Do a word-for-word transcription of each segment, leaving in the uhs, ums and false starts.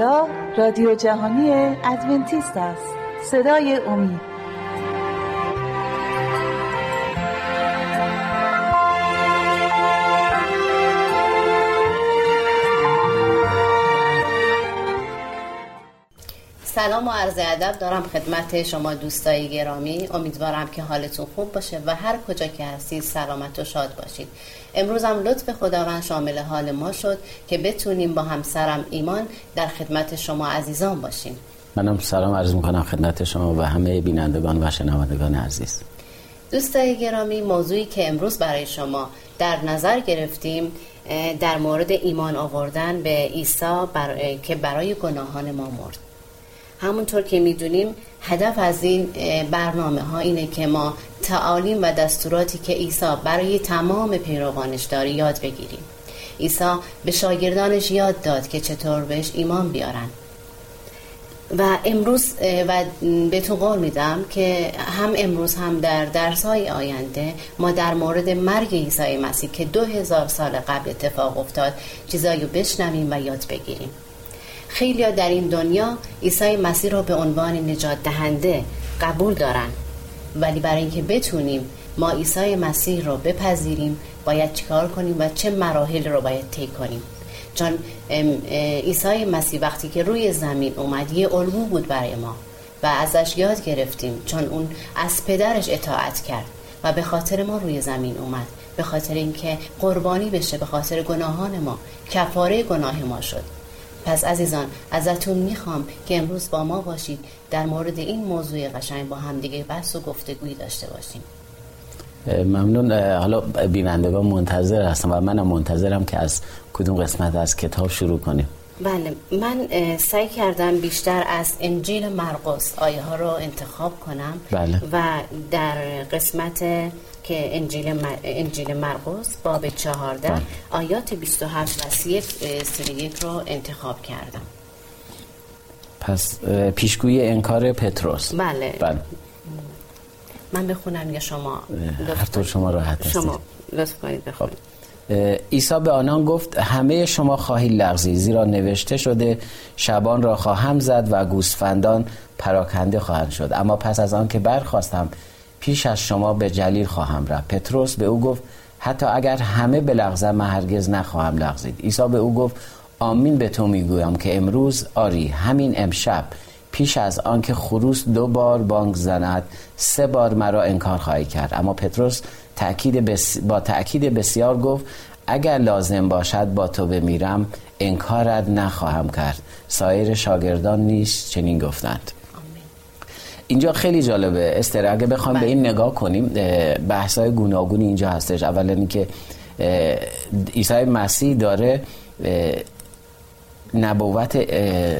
اینجا رادیو جهانی ادونتیست است، صدای امید. سلام و عرض ادب دارم خدمت شما دوستای گرامی. امیدوارم که حالتون خوب باشه و هر کجا که هستید سلامت و شاد باشید. امروز هم لطف خداوند شامل حال ما شد که بتونیم با همسرم ایمان در خدمت شما عزیزان باشیم. منم سلام عرض می‌کنم خدمت شما و همه بینندگان و شنوندگان عزیز. دوستای گرامی، موضوعی که امروز برای شما در نظر گرفتیم در مورد ایمان آوردن به عیسی برای... که برای گناهان ما مرد. همونطور که میدونیم هدف از این برنامه ها اینه که ما تعالیم و دستوراتی که عیسی برای تمام پیروانش داره یاد بگیریم. عیسی به شاگردانش یاد داد که چطور بهش ایمان بیارن و امروز و بهتون قول میدم که هم امروز هم در درس‌های آینده ما در مورد مرگ عیسی مسیح که دو هزار سال قبل اتفاق افتاد چیزایی رو بشنویم و یاد بگیریم. خیلی‌ها در این دنیا عیسی مسیح را به عنوان نجات دهنده قبول دارن، ولی برای اینکه بتونیم ما عیسی مسیح را بپذیریم باید چیکار کنیم و چه مراحل را باید طی کنیم؟ چون عیسی مسیح وقتی که روی زمین اومد یه الگو بود برای ما و ازش یاد گرفتیم، چون اون از پدرش اطاعت کرد و به خاطر ما روی زمین اومد، به خاطر اینکه قربانی بشه، به خاطر گناهان ما، کفاره گناه ما شد. پس عزیزان ازتون میخوام که امروز با ما باشید، در مورد این موضوع قشنگ با هم دیگه بحث و گفتگوی داشته باشیم. ممنون. حالا بینندگان منتظر هستم و منم منتظرم که از کدوم قسمت از کتاب شروع کنیم. بله، من سعی کردم بیشتر از انجیل مرقس آیه ها رو انتخاب کنم. بله. و در قسمت که انجیل مر... انجیل مرقس باب چهارده آیات بیست و هفت و سی و یک رو انتخاب کردم. پس پیشگویی انکار پتروس. بله. بله. من بخونم یا شما؟ هر طور شما راحت هستید. شما لطف کنید بخونید. عیسی به آنان گفت همه شما خواهید لغزید، زیرا نوشته شده شبان را خواهم زد و گوسفندان پراکنده خواهند شد. اما پس از آن که برخاستم پیش از شما به جلیل خواهم رفت. پتروس به او گفت حتی اگر همه بلغزند من هرگز نخواهم لغزید. عیسی به او گفت آمین به تو میگویم که امروز، آری همین امشب، پیش از آن که خروس دو بار بانگ زند سه بار مرا انکار خواهی کرد. اما پتروس تأکید بس... با تأکید بسیار گفت اگر لازم باشد با تو بمیرم انکارت نخواهم کرد. سایر شاگردان نیز چنین گفتند. اینجا خیلی جالبه استر، اگه بخوام من. به این نگاه کنیم، بحث‌های گوناگونی اینجا هستش. اولا اینکه عیسی مسیح داره نبوت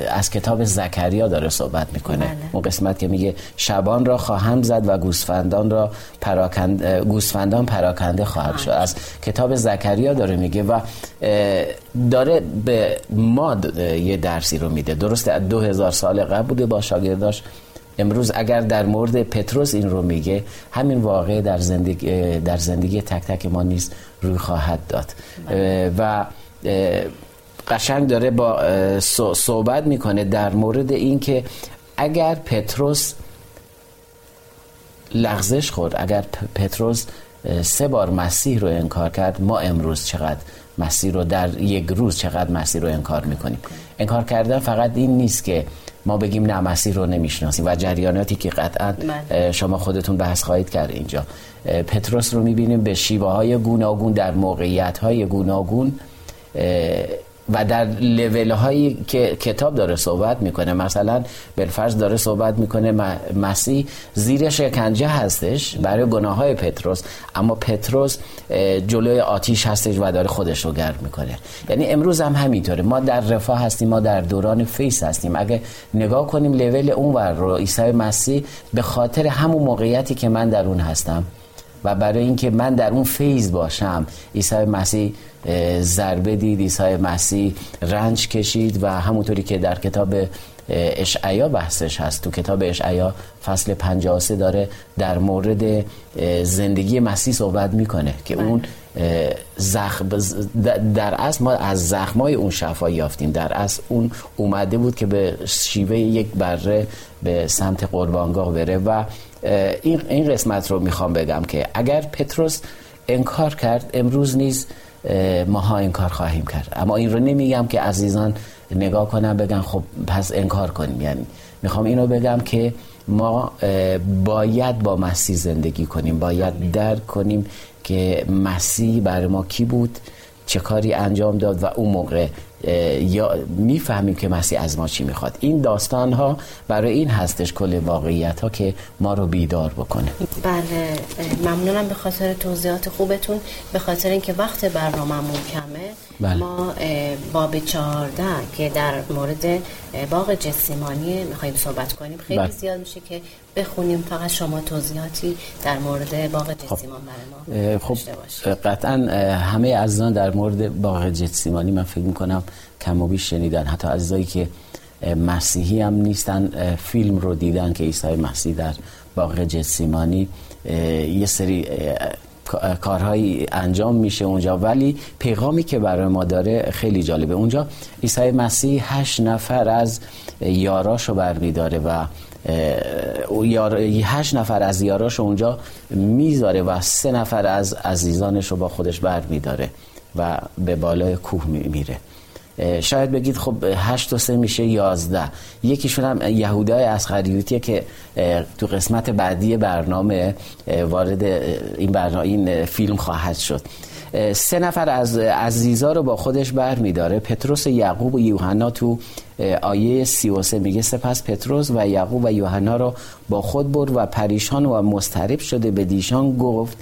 از کتاب زکریا داره صحبت میکنه. بله. اون قسمت که میگه شبان را خواهم زد و گوسفندان را پراکند گوسفندان پراکنده خواهد شد، از کتاب زکریا داره میگه و داره به ما یه درسی رو میده. درسته دو هزار سال قبل بوده با شاگرداش. امروز اگر در مورد پتروس این رو میگه، همین واقعه در زندگی در زندگی تک تک ما نیز روی خواهد داد. بله. و قشنگ داره با صحبت میکنه در مورد این که اگر پتروس لغزش خورد، اگر پتروس سه بار مسیح رو انکار کرد، ما امروز چقدر مسیح رو در یک روز چقدر مسیح رو انکار میکنیم. انکار کردن فقط این نیست که ما بگیم نه مسیح رو نمیشناسیم و جریاناتی که قطعا شما خودتون بحث خواهید کرد. اینجا پتروس رو میبینیم به شیوه های گوناگون در موقعیت های گوناگون و در لیول هایی که کتاب داره صحبت میکنه. مثلا بلفرز داره صحبت میکنه مسیح زیر شکنجه هستش برای گناه های پتروس، اما پتروس جلوی آتیش هستش و داره خودش رو گرم میکنه. یعنی امروز هم همینطوره، ما در رفاه هستیم، ما در دوران فیس هستیم. اگه نگاه کنیم لیول اونور رو، عیسی مسیح به خاطر همون موقعیتی که من در اون هستم و برای اینکه من در اون فیض باشم، عیسی مسیح ضربه دید، عیسی مسیح رنج کشید و همونطوری که در کتاب اشعیا بحثش هست، تو کتاب اشعیا فصل پنجاه و سه داره در مورد زندگی مسیح صحبت میکنه که اون زخم در اصل ما از زخمای اون شفا یافتیم. در اصل اون اومده بود که به شیوه یک بره به سمت قربانگاه بره. و این این قسمت رو میخوام بگم که اگر پتروس انکار کرد، امروز نیز ماها انکار خواهیم کرد. اما این رو نمیگم که عزیزان نگاه کنن بگن خب پس انکار کنیم، یعنی میخوام اینو بگم که ما باید با مسیح زندگی کنیم، باید درک کنیم که مسیح برای ما کی بود، چه کاری انجام داد، و اون موقع یا میفهمیم که مسیح از ما چی میخواد. این داستان ها برای این هستش، کل واقعیت ها که ما رو بیدار بکنه. بله، ممنونم به خاطر توضیحات خوبتون، به خاطر اینکه وقت برنامه‌مون کمه. بله. ما باب چهارده که در مورد باغ جسیمانی میخواییم صحبت کنیم، خیلی بله. زیاد میشه که بخونیم، فقط شما توضیحاتی در مورد باغ جتسیمانی برای ما خب داشته باشید. قطعا همه عزیزان در مورد باغ جتسیمانی من فکر میکنم کم و بیش شنیدن، حتی عزیزایی که مسیحی هم نیستن فیلم رو دیدن که عیسی مسیح در باغ جتسیمانی یه سری کارهایی انجام میشه اونجا، ولی پیغامی که برای ما داره خیلی جالبه. اونجا عیسی مسیح هشت نفر از یاراشو برمیداره و هشت نفر از یاراشو اونجا میذاره و سه نفر از عزیزانشو با خودش برمیداره و به بالای کوه میره. شاید بگید خب هشت و سه میشه یازده. یکیشون هم یهودای اسخریوتیه که تو قسمت بعدی برنامه وارد این برنامه این فیلم خواهد شد. سه نفر از عزیزا رو با خودش بر میداره، پتروس، یعقوب و یوحنا. تو آیه سی و سه میگه سپس پتروس و یعقوب و یوحنا رو با خود برد و پریشان و مضطرب شده به دیشان گفت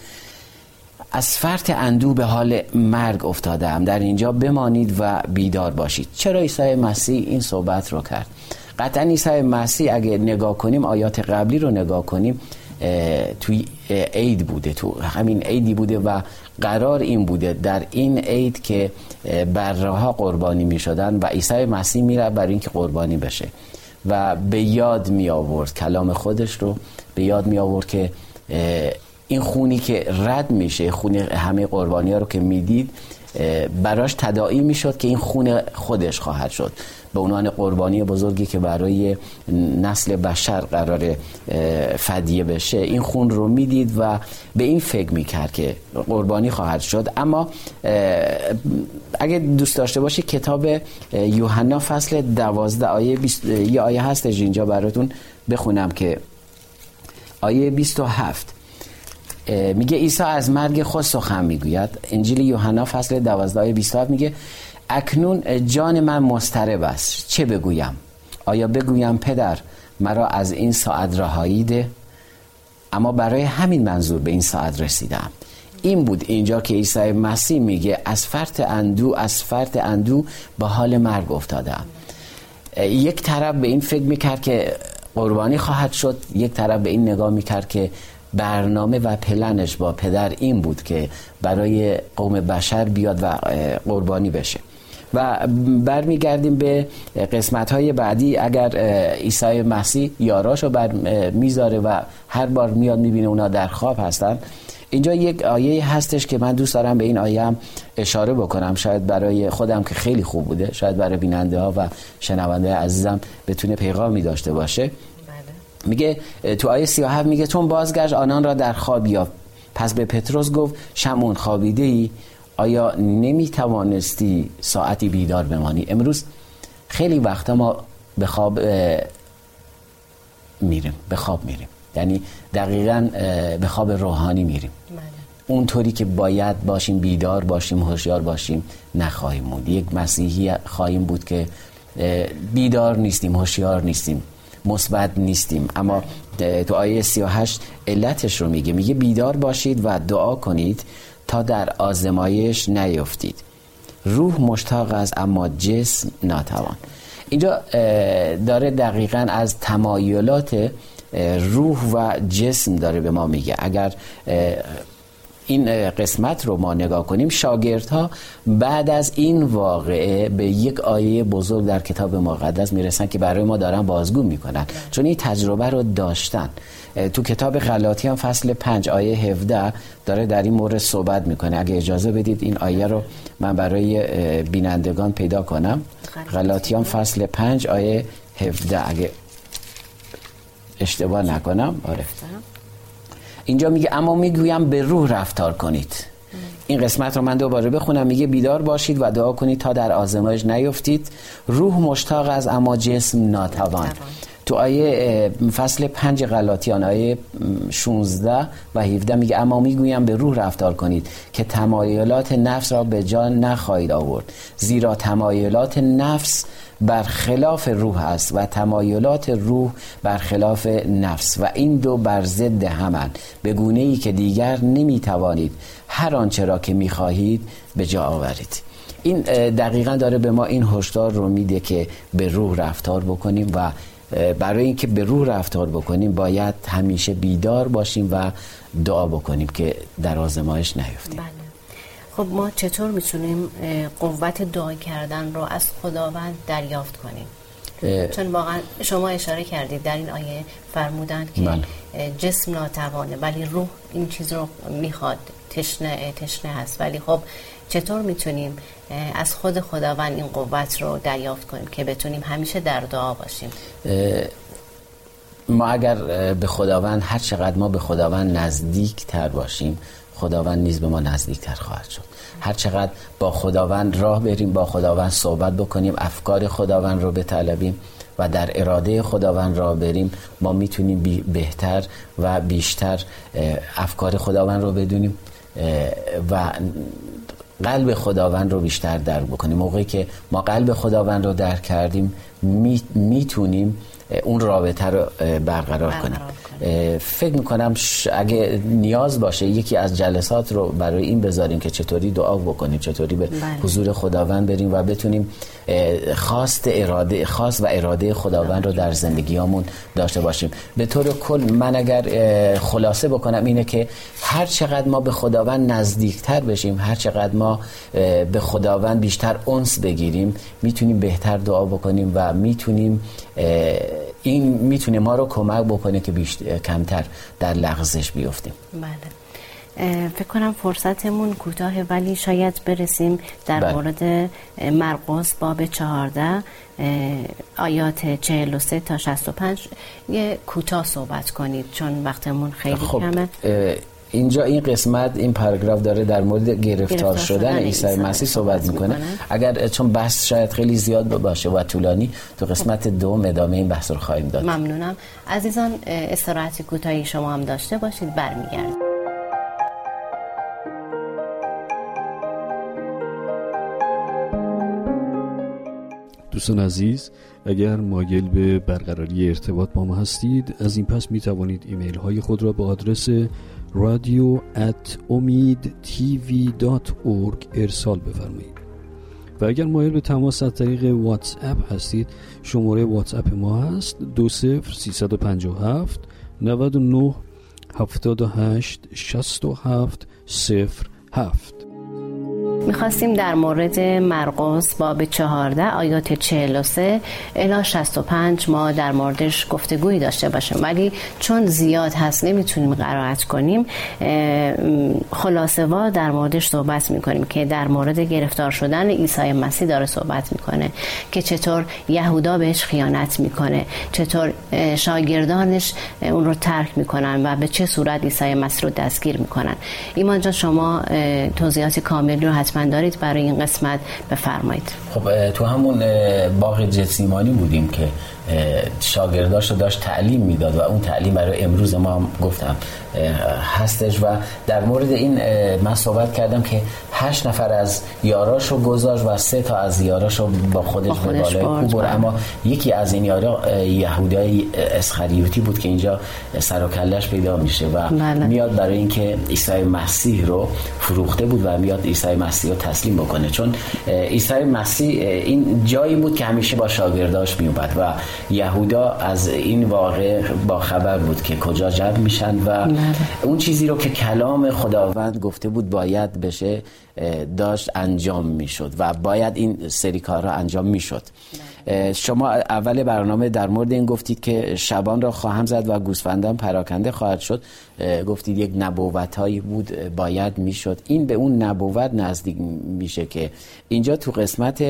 از فرط اندوه به حال مرگ افتادم، در اینجا بمانید و بیدار باشید. چرا عیسی مسیح این صحبت رو کرد؟ قطعا عیسی مسیح اگه نگاه کنیم، آیات قبلی رو نگاه کنیم، توی عید بوده، تو همین عیدی بوده و قرار این بوده در این عید که بره‌ها قربانی می شدن و عیسی مسیح میره برای این که قربانی بشه و به یاد می آورد کلام خودش رو، به یاد می آورد که این خونی که رد میشه، خون همه قربانی ها رو که میدید براش تداعی میشد که این خون خودش خواهد شد به عنوان قربانی بزرگی که برای نسل بشر قرار فدیه بشه. این خون رو میدید و به این فکر میکرد که قربانی خواهد شد. اما اگه دوست داشته باشی کتاب یوحنا فصل دوازده آیه بیست، یه آیه هستش اینجا براتون بخونم که آیه بیست و هفت میگه عیسی از مرگ خود سخن میگوید. انجیل یوحنا فصل دوازده آیه بیست و هفت میگه اکنون جان من مضطرب است، چه بگویم؟ آیا بگویم پدر مرا از این ساعت رهایی ده؟ اما برای همین منظور به این ساعت رسیدم. این بود اینجا که عیسی مسیح میگه از فرط اندو از فرط اندو به حال مرگ افتادم. یک طرف به این فکر میکرد که قربانی خواهد شد، یک طرف به این نگاه میکرد که برنامه و پلنش با پدر این بود که برای قوم بشر بیاد و قربانی بشه. و برمیگردیم به قسمت‌های بعدی، اگر عیسی مسیح یاراشو بر میذاره و هر بار میاد میبینه اونا در خواب هستن. اینجا یک آیه هستش که من دوست دارم به این آیه هم اشاره بکنم، شاید برای خودم که خیلی خوب بوده، شاید برای بیننده ها و شنونده عزیزم بتونه پیغامی داشته باشه. میگه تو آیه سی و هفت میگه چون بازگشت آنان را در خواب یافت، پس به پتروس گفت شمعون خوابیده ای؟ آیا نمیتوانستی ساعتی بیدار بمانی؟ امروز خیلی وقتا ما به خواب میریم، به خواب میریم، یعنی دقیقاً به خواب روحانی میریم. اونطوری که باید باشیم، بیدار باشیم، هوشیار باشیم نخواهیم موند. یک مسیحی خواهیم بود که بیدار نیستیم، هوشیار نیستیم، مثبت نیستیم. اما تو آیه سی و هشت علتش رو میگه، میگه بیدار باشید و دعا کنید تا در آزمایش نیفتید. روح مشتاق است اما جسم ناتوان. اینجا داره دقیقاً از تمایلات روح و جسم داره به ما میگه. اگر این قسمت رو ما نگاه کنیم، شاگردها بعد از این واقعه به یک آیه بزرگ در کتاب مقدس میرسن که برای ما دارن بازگو میکنن، چون این تجربه رو داشتن. تو کتاب غلاطیان فصل پنج آیه هفده داره در این مورد صحبت میکنه. اگه اجازه بدید این آیه رو من برای بینندگان پیدا کنم. غلاطیان فصل پنج آیه هفده، اگه اشتباه نکنم. آره، اینجا میگه اما میگویم به روح رفتار کنید. این قسمت رو من دوباره بخونم. میگه بیدار باشید و دعا کنید تا در آزمایش نیفتید، روح مشتاق است اما جسم ناتوان. تو آیه فصل پنج غلاطیان آیه شانزده و هفده میگه اما میگویم به روح رفتار کنید که تمایلات نفس را به جا نخواهید آورد، زیرا تمایلات نفس برخلاف روح است و تمایلات روح برخلاف نفس، و این دو بر ضد همند، به گونه‌ای که دیگر نمیتوانید هر آنچه را که میخواهید به جا آورید. این دقیقاً داره به ما این هشدار رو میده که به روح رفتار بکنیم، و برای اینکه به روح رفتار بکنیم باید همیشه بیدار باشیم و دعا بکنیم که در آزمایش نیفتیم. بله. خب ما چطور میتونیم قوت دعا کردن رو از خداوند دریافت کنیم؟ چون واقعا شما اشاره کردید در این آیه فرمودن که بله. جسم ناتوانه ولی روح این چیز رو میخواد، تشنه تشنه هست، ولی خب چطور میتونیم از خود خداوند این قوت رو دریافت کنیم که بتونیم همیشه در دعا باشیم؟ ما اگر به خداوند، هر چقدر ما به خداوند نزدیک تر باشیم خداوند نیز به ما نزدیک تر خواهد شد. هر چقدر با خداوند راه بریم، با خداوند صحبت بکنیم، افکار خداوند رو بطلبیم و در اراده خداوند را بریم، ما میتونیم بی بهتر و بیشتر افکار خداوند رو بدونیم و قلب خداوند رو بیشتر درک بکنیم. موقعی که ما قلب خداوند رو درک کردیم می، میتونیم اون رابطه رو برقرار کنیم. فکر میکنم اگه نیاز باشه یکی از جلسات رو برای این بذاریم که چطوری دعا بکنیم، چطوری به بله. حضور خداوند بریم و بتونیم خواست اراده خواست و اراده خداوند رو در زندگیامون داشته باشیم. به طور کل من اگر خلاصه بکنم اینه که هر چقدر ما به خداوند نزدیکتر بشیم، هر چقدر ما به خداوند بیشتر انس بگیریم، میتونیم بهتر دعا بکنیم و میتونیم، این میتونه ما رو کمک بکنه که بیشتر کمتر در لغزش بیفتیم. بله. فکر کنم فرصتمون کوتاهه ولی شاید برسیم در بله. مورد مرقس باب چهارده آیات چهل و سه تا شصت و پنج یه کوتاه صحبت کنید چون وقتمون خیلی خب. کمه. اینجا این قسمت، این پاراگراف داره در مورد گرفتار شدن عیسی مسیح صحبت میکنه. اگر چون بحث شاید خیلی زیاد باشه و طولانی، تو قسمت دوم ادامه این بحث رو خواهیم داد. ممنونم عزیزان. استراحت کوتاهی شما هم داشته باشید، برمیگردیم. دوستان عزیز، اگر مایل به برقراری ارتباط با ما هستید، از این پس می توانید ایمیل های خود را به آدرس رادیو ات امید تی وی دات اورگ ارسال بفرمایید. و اگر مایل به تماس از طریق واتس اپ هستید، شماره واتس اپ ما هست دو صفر سه پنج هفت نه نه هفت هشت شش هفت صفر هفت. می‌خواستیم در مورد مرقس باب چهارده آیات چهل و سه الی شصت و پنج ما در موردش گفتگویی داشته باشیم، ولی چون زیاد هست نمیتونیم قرائت کنیم، خلاصه‌وار در موردش صحبت می‌کنیم که در مورد گرفتار شدن عیسی مسیح داره صحبت می‌کنه که چطور یهودا بهش خیانت می‌کنه، چطور شاگردانش اون رو ترک می‌کنن و به چه صورت عیسی مسیح رو دستگیر می‌کنن. ایمان جان، شما توضیحات کاملی رو حتما دارید برای این قسمت، بفرمایید. خب تو همون باغ جتسیمانی بودیم که شاگرداش رو داشت تعلیم میداد و اون تعلیم برای امروز ما هم گفتم هستش، و در مورد این من صحبت کردم که هشت نفر از یاراش رو گذاشت و سه تا از یاراش رو با خودش به بالای کوه برد، اما یکی از این یارا یهودای اسخریوتی بود که اینجا سر و کله‌اش پیدا میشه و بله. میاد برای اینکه عیسی مسیح رو فروخته بود و میاد عیسی مسیح رو تسلیم بکنه، چون عیسی مسیح این جایی بود که همیشه با شاگرداش میومد و یهودا از این واقع با خبر بود که کجا جمع میشن و نه. اون چیزی رو که کلام خداوند گفته بود باید بشه داشت انجام میشد و باید این سری کارها انجام میشد. شما اول برنامه در مورد این گفتید که شبان را خواهم زد و گوسفندان پراکنده خواهد شد. گفتید یک نبوت‌هایی بود باید میشد. این به اون نبوت نزدیک میشه که اینجا تو قسمت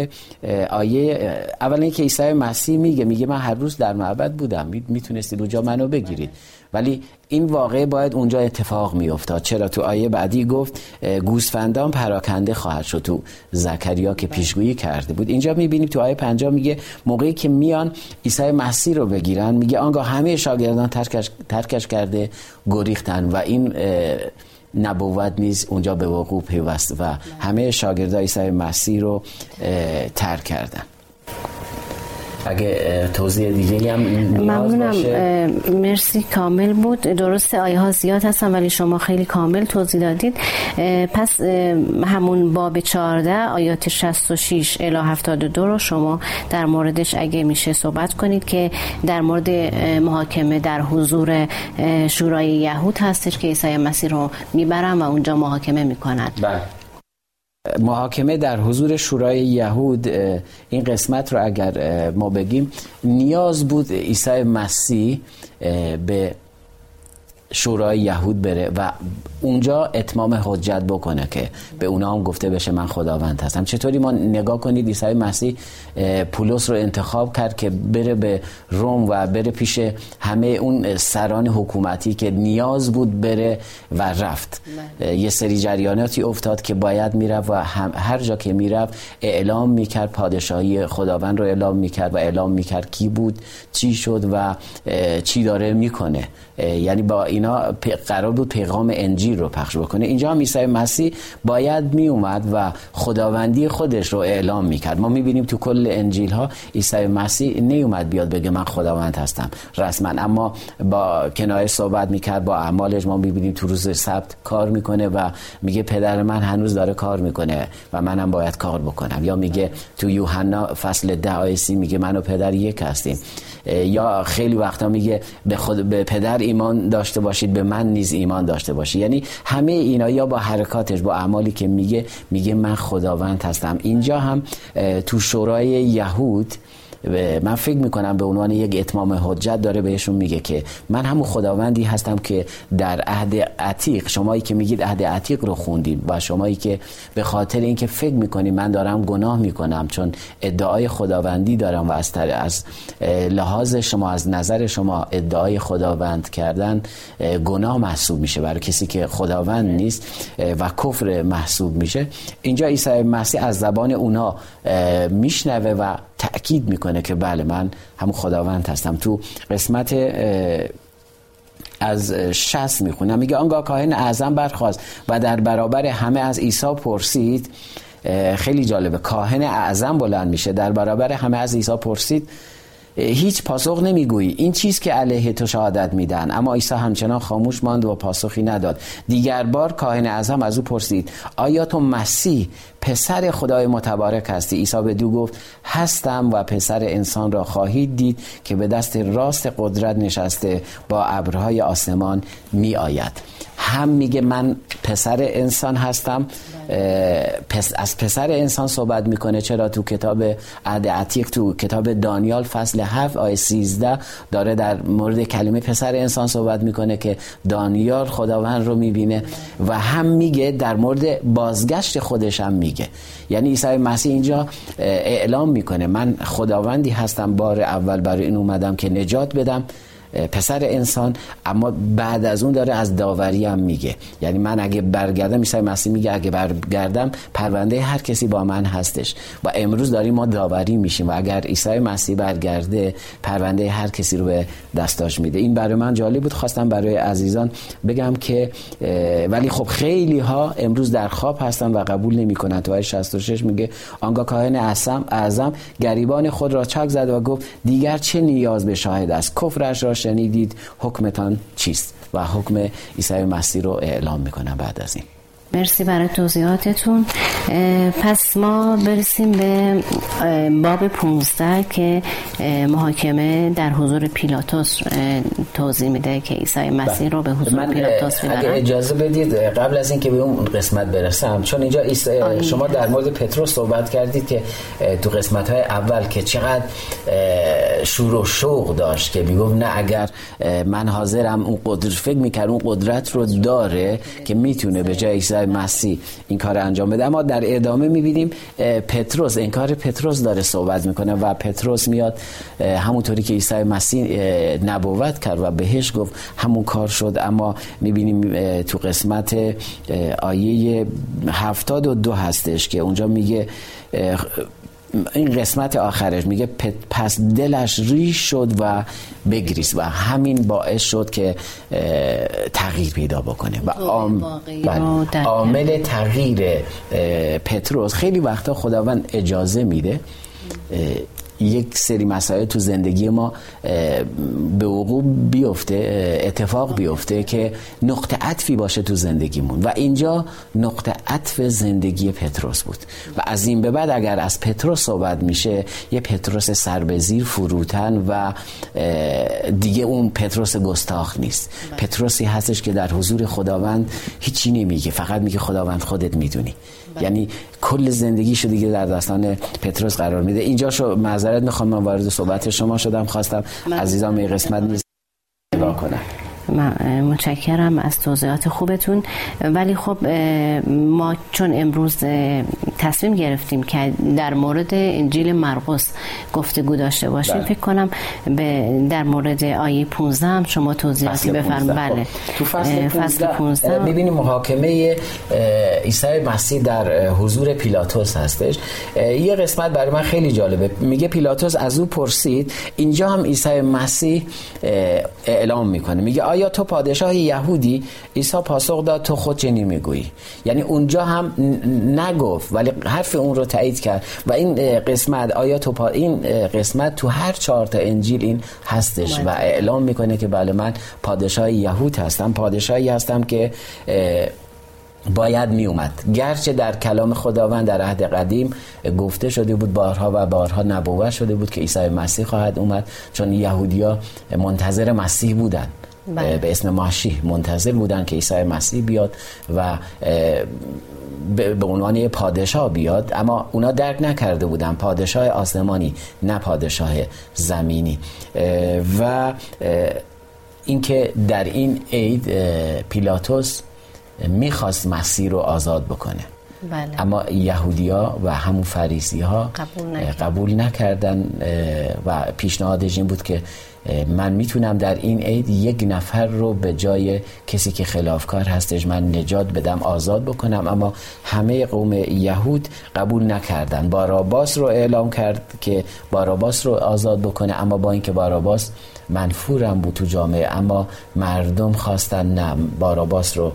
آیه اول اینکه عیسی مسیح میگه میگه من هر روز در معبد بودم، میتونستید اونجا منو بگیرید، ولی این واقعه باید اونجا اتفاق میافتاد. چرا تو آیه بعدی گفت گوسفندان پراکنده خواهد شد، تو زکریا که پیشگویی کرده بود. اینجا میبینیم تو آیه پنجاه میگه موقعی که میان عیسی مسیح رو بگیرن میگه آنگاه همه شاگردان ترکش, ترکش کرده گریختن و این نبوت نیز اونجا به وقوع پیوست و همه شاگردان عیسی مسیح رو ترک کردن. اگه توضیح دیگه‌ای هم ممنونم. مرسی، کامل بود. درسته آیه ها زیاد هستن ولی شما خیلی کامل توضیح دادید. پس همون باب چهارده آیات شصت و شش الی هفتاد و دو رو شما در موردش اگه میشه صحبت کنید که در مورد محاکمه در حضور شورای یهود هستش که عیسی مسیح رو میبرن و اونجا محاکمه میکنن. بله، محاکمه در حضور شورای یهود. این قسمت رو اگر ما بگیم نیاز بود عیسی مسیح به شورای یهود بره و اونجا اتمام حجت بکنه که به اونا هم گفته بشه من خداوند هستم. چطوری ما نگاه کنید عیسی مسیح پولس رو انتخاب کرد که بره به روم و بره پیش همه اون سران حکومتی که نیاز بود بره و رفت. نه. یه سری جریاناتی افتاد که باید میرفت و هر جا که میرفت اعلام میکرد، پادشاهی خداوند رو اعلام میکرد و اعلام میکرد کی بود، چی شد و چی داره میکنه. یعنی با اینا قرار بود پیغام انجیل رو پخش بکنه. اینجا هم عیسی مسیح باید می اومد و خداوندی خودش رو اعلام میکرد. ما میبینیم تو کل انجیل ها عیسی مسیح نیومد بیاد بگه من خداوند هستم رسما، اما با کنایه صحبت میکرد، با اعمالش. ما میبینیم تو روز سبت کار میکنه و میگه پدر من هنوز داره کار میکنه و منم باید کار بکنم. یا میگه تو یوحنا فصل ده آیه سی میگه من و پدر یک هستیم. یا خیلی وقتا میگه به خود به پدر ایمان داشته باشید به من نیز ایمان داشته باشید. یعنی همه اینا یا با حرکاتش با اعمالی که میگه میگه من خداوند هستم. اینجا هم تو شورای یهود من فکر میکنم به عنوان یک اتمام حجت داره بهشون میگه که من همون خداوندی هستم که در عهد عتیق، شمایی که میگید عهد عتیق رو خوندید و شمایی که به خاطر اینکه فکر میکنید من دارم گناه میکنم چون ادعای خداوندی دارم و از, از لحاظ شما، از نظر شما ادعای خداوند کردن گناه محسوب میشه برای کسی که خداوند نیست و کفر محسوب میشه. اینجا عیسی مسیح از زبان اونا میشنوه و تأکید میکنه که بله من همون خداوند هستم. تو قسمت از شصت میخونم میگه آنگاه کاهن اعظم برخاست و در برابر همه از عیسی پرسید. خیلی جالبه، کاهن اعظم بلند میشه در برابر همه از عیسی پرسید هیچ پاسخ نمیگویی، این چیز که علیه تو شهادت میدن. اما عیسی همچنان خاموش ماند و پاسخی نداد. دیگر بار کاهن اعظم از او پرسید آیا تو مسیح پسر خدای متبارک هستی؟ عیسی به دو گفت هستم و پسر انسان را خواهید دید که به دست راست قدرت نشسته با ابرهای آسمان می آید. هم میگه من پسر انسان هستم، پس از پسر انسان صحبت میکنه. چرا تو کتاب عهد عتیق تو کتاب دانیال فصل هفت آیه سیزده داره در مورد کلمه پسر انسان صحبت میکنه که دانیال خداوند رو میبینه و هم میگه در مورد بازگشت خودش هم میگه. یعنی عیسی مسیح اینجا اعلام میکنه من خداوندی هستم، بار اول برای این اومدم که نجات بدم، پسر انسان. اما بعد از اون داره از داوری هم میگه، یعنی من اگه برگردم، عیسی مسیح میگه اگه برگردم پرونده هر کسی با من هستش و امروز داریم ما داوری میشیم و اگر عیسی مسیح برگرده پرونده هر کسی رو به دستاش میده. این برای من جالب بود، خواستم برای عزیزان بگم که ولی خب خیلی ها امروز در خواب هستن و قبول نمیکنن. تو آیه شصت و شش میگه آنگاه کاهن اعظم گریبان خود را چاک زد و گفت دیگر چه نیاز به شاهد است، کفرش را شنیدید، حکمتان چیست؟ و حکم عیسی مسیح رو اعلام میکنم بعد از این. مرسی برای توضیحاتتون. پس ما برسیم به باب پونزده که محاکمه در حضور پیلاتوس توضیح میده که عیسی مسیح رو به حضور پیلاتوس میبرن. اگه اجازه بدید قبل از اینکه به اون قسمت برسم، چون اینجا شما در مورد پتروس صحبت کردید که تو قسمت‌های اول که چقدر شور و شوق داشت که میگفت نه اگر من حاضرم، اون قدرت فکر می‌کرد اون قدرت رو داره که میتونه به جای عیسی مسیح این کار انجام بده. اما در ادامه می‌بینیم پتروس، انکار پتروس داره صحبت میکنه و پتروس میاد همونطوری که عیسی مسیح نبوت کرد و بهش گفت همون کار شد. اما می‌بینیم تو قسمت آیه هفتاد و دو هستش که اونجا میگه، این قسمت آخرش میگه پس دلش ریش شد و بگریست و همین باعث شد که تغییر پیدا بکنه و عامل تغییر پتروس. خیلی وقتا خداوند اجازه میده یک سری مسائل تو زندگی ما به وقوع بیفته، اتفاق بیفته که نقطه عطفی باشه تو زندگیمون و اینجا نقطه عطف زندگی پتروس بود و از این به بعد اگر از پتروس صحبت میشه یه پتروس سر به زیر فروتن و دیگه اون پتروس گستاخ نیست، پتروسی هستش که در حضور خداوند هیچی نمیگه، فقط میگه خداوند خودت میدونی. یعنی کل زندگیشو دیگه در دستان پتروس قرار میده. اینجا شو معذرت میخوام، من وارد صحبت شما شدم، خواستم عزیزان این قسمت نیست نگاه کنم. من متشکرم از توضیحات خوبتون. ولی خب ما چون امروز تصمیم گرفتیم که در مورد انجیل مرقس گفتگو داشته باشیم، بله. فکر کنم به در مورد آیه پانزده هم شما توضیحاتی بفرمایید. بله تو فصل پانزده می‌بینیم محاکمه عیسی مسیح در حضور پیلاتوس هستش. یه قسمت برای من خیلی جالبه، میگه پیلاتوس از او پرسید، اینجا هم عیسی مسیح اعلام میکنه، میگه یا تو پادشاه یهودی؟ عیسی پاسخ داد تو خود چنین میگویی. یعنی اونجا هم نگفت ولی حرف اون رو تایید کرد و این قسمت آیا تو پا... این قسمت تو هر چهار تا انجیل این هستش و اعلام میکنه که بله من پادشاه یهود هستم، پادشاهی هستم که باید می اومد. گرچه در کلام خداوند در عهد قدیم گفته شده بود، بارها و بارها نبوت شده بود که عیسی مسیح خواهد اومد، چون یهودیا منتظر مسیح بودن، بله. به اسم ماشیح منتظر بودن که عیسی مسیح بیاد و به عنوان پادشاه بیاد، اما اونا درک نکرده بودن پادشاه آسمانی نه پادشاه زمینی. و اینکه در این عید پیلاتوس میخواست مسیح رو آزاد بکنه، بله. اما یهودی‌ها و همون فریسی‌ها قبول نکرد. قبول نکردن و پیشنهادش این بود که من میتونم در این عید یک نفر رو به جای کسی که خلافکار هستش من نجات بدم، آزاد بکنم، اما همه قوم یهود قبول نکردن. باراباس رو اعلام کرد که باراباس رو آزاد بکنه، اما با اینکه باراباس منفورم بود تو جامعه، اما مردم خواستن نه، باراباس رو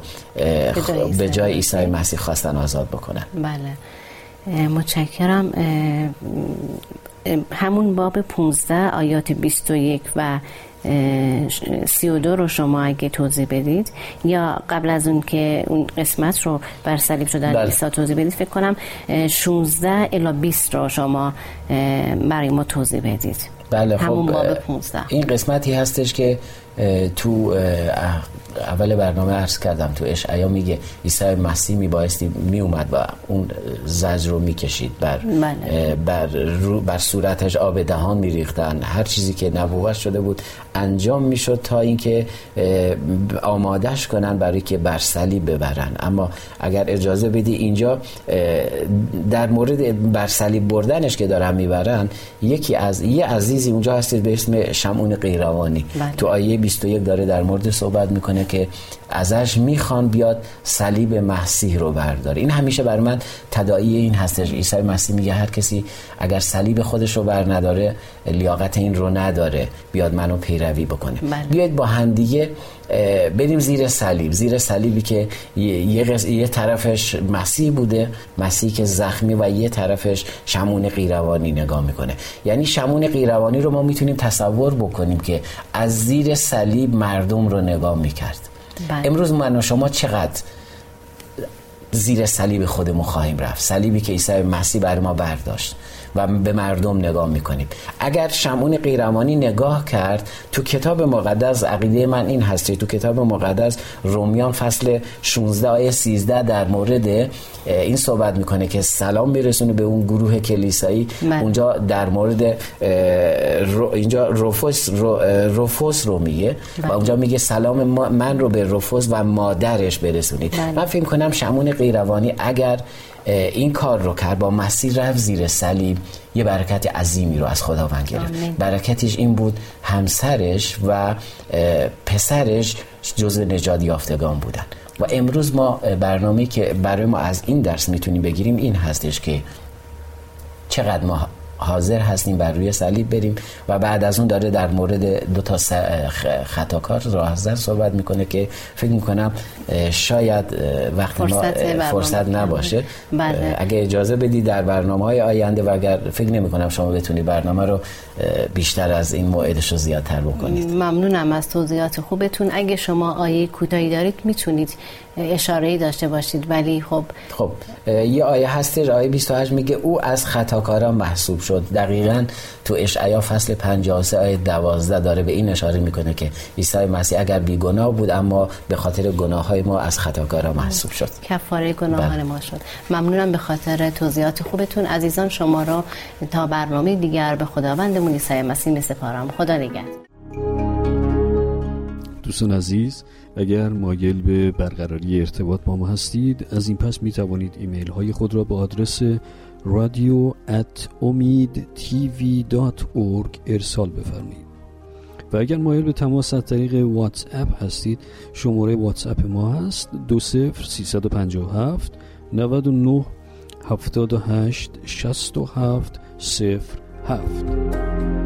به جای عیسی مسیح خواستن آزاد بکنن. بله متشکرم. همون باب پانزده آیات بیست و یک و سی و دو رو شما اگه توضیح بدید، یا قبل از اون که اون قسمت رو بر صلیب شدن عیسی توضیح بدید، فکر کنم شانزده الی بیست رو شما برای ما توضیح بدید. بله همون خب باب پانزده این قسمتی هستش که تو اول برنامه عرض کردم، تو اشعیا میگه عیسی مسیح میبایستی میومد و اون زجر رو میکشید، بر بر رو بر صورتش آب دهان میریختن، هر چیزی که نبوت شده بود انجام میشد تا اینکه آمادش کنن برای که بر صلیب ببرن. اما اگر اجازه بدی اینجا در مورد بر صلیب بردنش که دارن میبرن، یکی از یه عزیزی اونجا هست به اسم شمعون قیروانی، بله. تو آیه بیست و یک داره در مورد صحبت میکنه که ازش میخوان بیاد صلیب مسیح رو برداره. این همیشه بر من تداعی این هستش، عیسی مسیح میگه هر کسی اگر صلیب خودش رو بر نداره لیاقت این رو نداره بیاد منو پیروی بکنه. بله. بیاید با هم دیگه بریم زیر صلیب، زیر صلیبی که یه, قص... یه طرفش مسیح بوده، مسیح که زخمی، و یه طرفش شمعون قیروانی نگاه میکنه. یعنی شمعون قیروانی رو ما میتونیم تصور بکنیم که از زیر صلیب مردم رو نگاه میکرد. بله. امروز من و شما چقدر زیر صلیب خودمون خواهیم رفت، صلیبی که عیسی مسیح بر ما برداشت، و به مردم نگاه میکنیم. اگر شمعون قیرمانی نگاه کرد تو کتاب مقدس، عقیده من این هستی، تو کتاب مقدس رومیان فصل شانزده آیه سیزده در مورد این صحبت میکنه که سلام برسونه به اون گروه کلیسایی من. اونجا در مورد رو اینجا رفوس رو رفوس رو میگه من. و اونجا میگه سلام من رو به رفوس و مادرش برسونید. من, من فکر کنم شمعون قیروانی اگر این کار رو کرد، با مسیح رفت زیر صلیب، یه برکت عظیمی رو از خداوند گرفت. آمین. برکتش این بود همسرش و پسرش جزء نجات یافتگان بودن. و امروز ما برنامه‌ای که برای ما از این درس میتونیم بگیریم این هستش که چقدر ما حاضر هستیم بر روی صلیب بریم. و بعد از اون داره در مورد دو تا خطاکار راهزن صحبت میکنه که فکر میکنم شاید وقت ما فرصت نباشه. بله. اگه اجازه بدی در برنامه‌های آینده، و اگر فکر نمیکنم شما بتونی برنامه رو بیشتر از این موعدش رو زیادتر بکنید. ممنونم از توضیحات خوبتون. اگه شما آیه کوتاهی دارید میتونید اشاره‌ای داشته باشید، ولی خب خب یه آیه هستش، آیه بیست و هشت میگه او از خطاکاران محسوب شد. دقیقاً تو اشعیا فصل پنجاه و سه آیه دوازده داره به این اشاره میکنه که عیسی مسیح اگر بیگناه بود، اما به خاطر گناه‌های ما از خطاکاران محسوب شد، کفاره گناهان ما شد. ممنونم به خاطر توضیحات خوبتون. عزیزان شما را تا برنامه دیگر به خداوندمون عیسی مسیح می‌سپارم. خدا نگهدار. دوستان عزیز، اگر مایل به برقراری ارتباط با ما هستید، از این پس می توانید ایمیل های خود را به آدرس رادیو ات امید تی وی دات اورگ ارسال بفرمایید. و اگر مایل به تماس از طریق واتس اپ هستید، شماره واتس اپ ما هست دو صفر سه پنج هفت نه نه هفت هشت شش هفت صفر هفت.